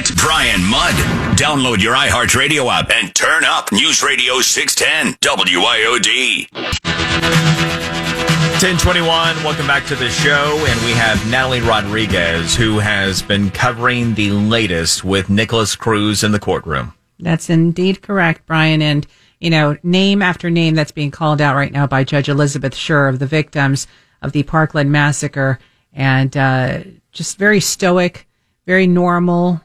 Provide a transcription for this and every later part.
It's Brian Mudd. Download your iHeartRadio app and turn up News Radio 610 WIOD. 1021, welcome back to the show. And we have Natalie Rodriguez, who has been covering the latest with Nikolas Cruz in the courtroom. That's indeed correct, Brian. And, you know, name after name that's being called out right now by Judge Elizabeth Scher of the victims of the Parkland massacre. And just very stoic, very normal.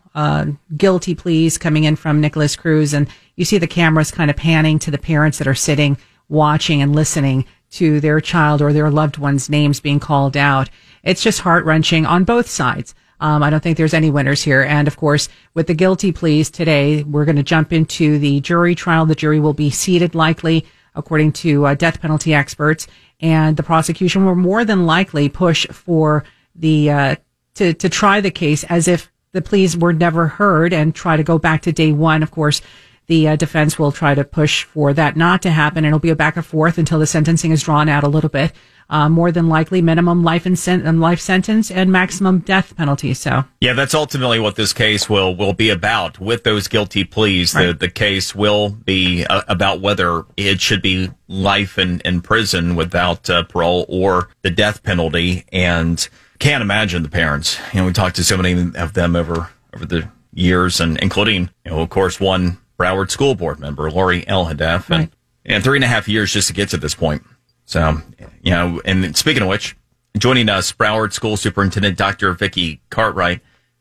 Guilty pleas coming in from Nikolas Cruz, and you see the cameras kind of panning to the parents that are sitting, watching, and listening to their child or their loved one's names being called out. It's just heart-wrenching on both sides. I don't think there's any winners here. And, of course, with the guilty pleas today, we're going to jump into the jury trial. The jury will be seated likely, according to death penalty experts, and the prosecution will more than likely push for the to try the case as if the pleas were never heard and try to go back to day one. Of course, the defense will try to push for that not to happen. It'll be a back and forth until the sentencing is drawn out a little bit. More than likely, minimum life sentence and maximum death penalty. So, yeah, that's ultimately what this case will be about. With those guilty pleas, right. The case will be about whether it should be life in prison without parole or the death penalty. And can't imagine the parents. You know, we talked to so many of them over the years, and including, you know, of course, one Broward school board member, Lori Alhadeff, right. and 3.5 years just to get to this point. So, you know, and speaking of which, joining us, Broward School Superintendent Dr. Vickie Cartwright.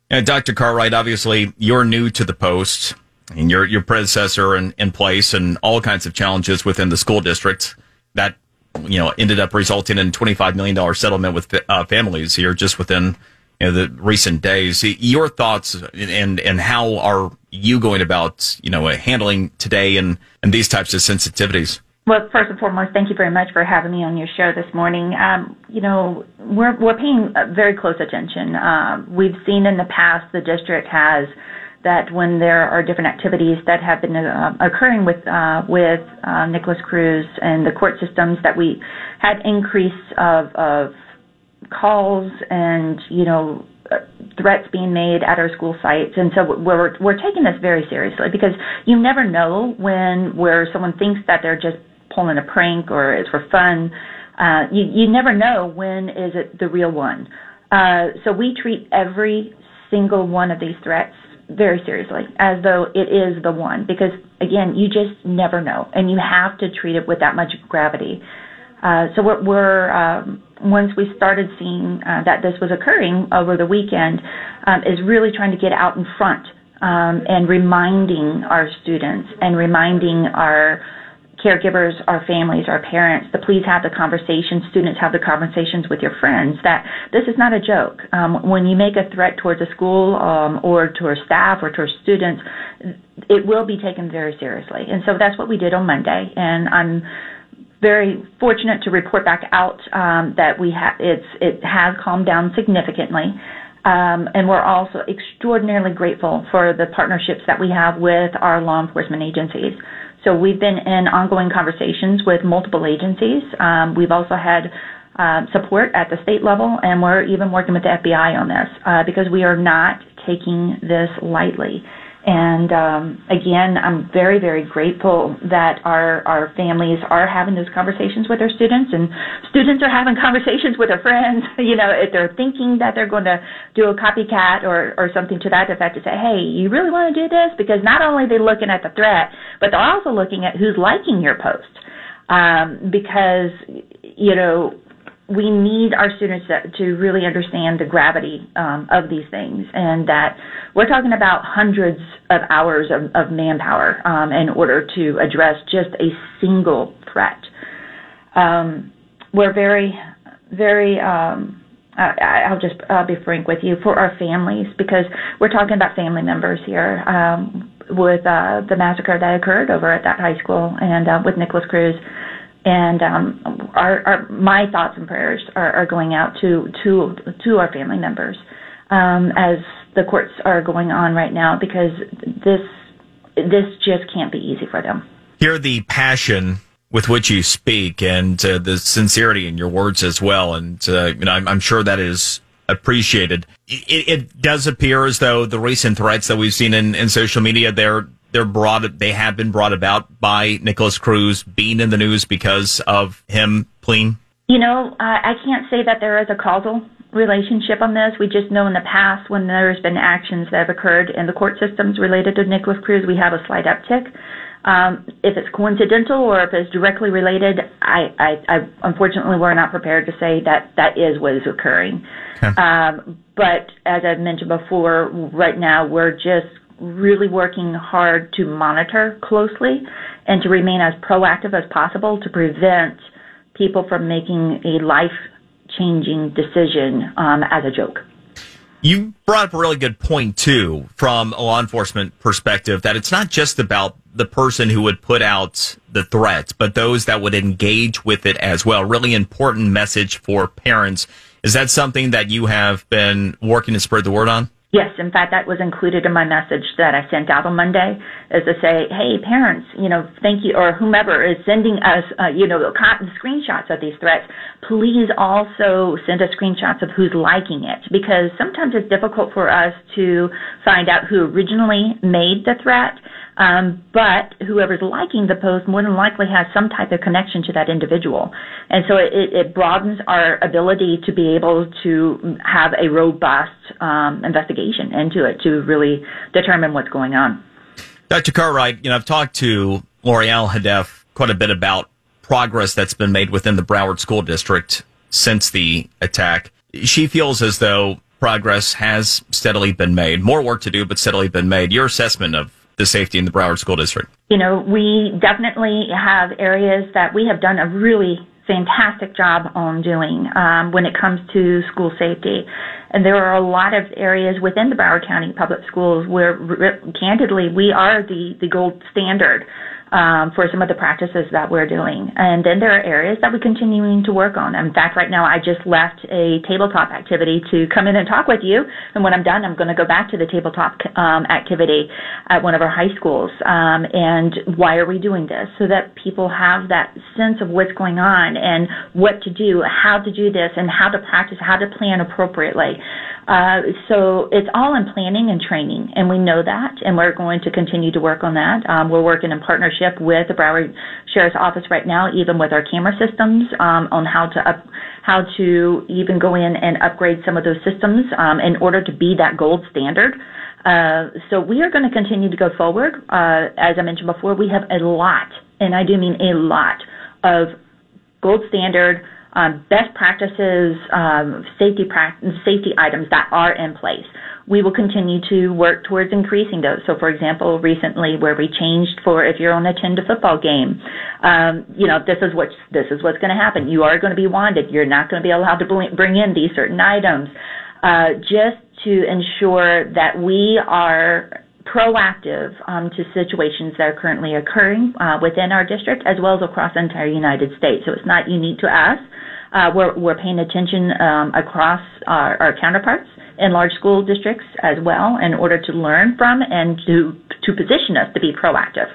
And Dr. Cartwright, obviously, you're new to the post, and your predecessor in place, and all kinds of challenges within the school district that, you know, ended up resulting in $25 million settlement with families here just within, you know, the recent days. Your thoughts and how are you going about, you know, handling today and these types of sensitivities? Well, first and foremost, thank you very much for having me on your show this morning. You know, we're paying very close attention. We've seen in the past the district has that when there are different activities that have been occurring with Nikolas Cruz and the court systems, that we had increase of calls and, you know, threats being made at our school sites. And so we're taking this very seriously, because you never know where someone thinks that they're just pulling a prank or it's for fun. You never know when is it the real one. So we treat every single one of these threats very seriously, as though it is the one, because, again, you just never know, and you have to treat it with that much gravity. So once we started seeing that this was occurring over the weekend, is really trying to get out in front and reminding our students and reminding our caregivers, our families, our parents, please have the conversation. Students, have the conversations with your friends that this is not a joke. When you make a threat towards a school or to our staff or to our students, it will be taken very seriously. And so that's what we did on Monday. And I'm very fortunate to report back out that it has calmed down significantly. And we're also extraordinarily grateful for the partnerships that we have with our law enforcement agencies. So we've been in ongoing conversations with multiple agencies. We've also had support at the state level, and we're even working with the FBI on this because we are not taking this lightly. And, again, I'm very, very grateful that our families are having those conversations with their students, and students are having conversations with their friends. You know, if they're thinking that they're going to do a copycat or something to that effect, to say, hey, you really want to do this? Because not only are they looking at the threat, but they're also looking at who's liking your post. Because, you know, we need our students to really understand the gravity of these things, and that we're talking about hundreds of hours of manpower in order to address just a single threat. We're very, very, I'll be frank with you, for our families, because we're talking about family members here with the massacre that occurred over at that high school and with Nikolas Cruz. And my thoughts and prayers are going out to our family members as the courts are going on right now, because this just can't be easy for them. Hear the passion with which you speak, and the sincerity in your words as well, and I'm sure that is appreciated. it does appear as though the recent threats that we've seen in social media, they have been brought about by Nikolas Cruz being in the news because of him pleading. You know, I can't say that there is a causal relationship on this. We just know in the past when there's been actions that have occurred in the court systems related to Nikolas Cruz, we have a slight uptick. If it's coincidental or if it's directly related, I unfortunately we're not prepared to say that is what is occurring. Okay. But as I've mentioned before, right now we're just really working hard to monitor closely and to remain as proactive as possible to prevent people from making a life-changing decision as a joke. You brought up a really good point, too, from a law enforcement perspective, that it's not just about the person who would put out the threats, but those that would engage with it as well. Really important message for parents. Is that something that you have been working to spread the word on? Yes, in fact, that was included in my message that I sent out on Monday, is to say, hey, parents, you know, thank you, or whomever is sending us, you know, screenshots of these threats, please also send us screenshots of who's liking it, because sometimes it's difficult for us to find out who originally made the threat, but whoever's liking the post more than likely has some type of connection to that individual. And so it broadens our ability to be able to have a robust investigation into it to really determine what's going on. Dr. Cartwright, you know, I've talked to Lori Alhadeff quite a bit about progress that's been made within the Broward School District since the attack. She feels as though progress has steadily been made. More work to do, but steadily been made. Your assessment of the safety in the Broward School District? You know, we definitely have areas that we have done a really fantastic job on doing when it comes to school safety. And there are a lot of areas within the Broward County Public Schools where, candidly, we are the gold standard for some of the practices that we're doing. And then there are areas that we're continuing to work on. In fact, right now, I just left a tabletop activity to come in and talk with you. And when I'm done, I'm going to go back to the tabletop activity at one of our high schools. And why are we doing this? So that people have that sense of what's going on and what to do, how to do this, and how to practice, how to plan appropriately. So it's all in planning and training, and we know that, and we're going to continue to work on that. We're working in partnership with the Broward Sheriff's Office right now, even with our camera systems, on how to even go in and upgrade some of those systems in order to be that gold standard. So we are going to continue to go forward. As I mentioned before, we have a lot, and I do mean a lot, of gold standard best practices, safety items that are in place. We will continue to work towards increasing those. So, for example, recently where we changed for if you're on a 10 to football game, you know, this is what's going to happen. You are going to be wanted. You're not going to be allowed to bring in these certain items, just to ensure that we are proactive to situations that are currently occurring within our district as well as across the entire United States. So it's not unique to us. We're paying attention across our counterparts in large school districts as well in order to learn from and to position us to be proactive.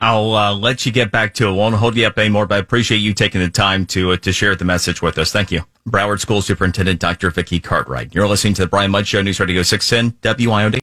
I'll let you get back to it. I won't hold you up anymore, but I appreciate you taking the time to share the message with us. Thank you. Broward School Superintendent Dr. Vickie Cartwright. You're listening to the Brian Mudd Show, News Radio 610, WIOD.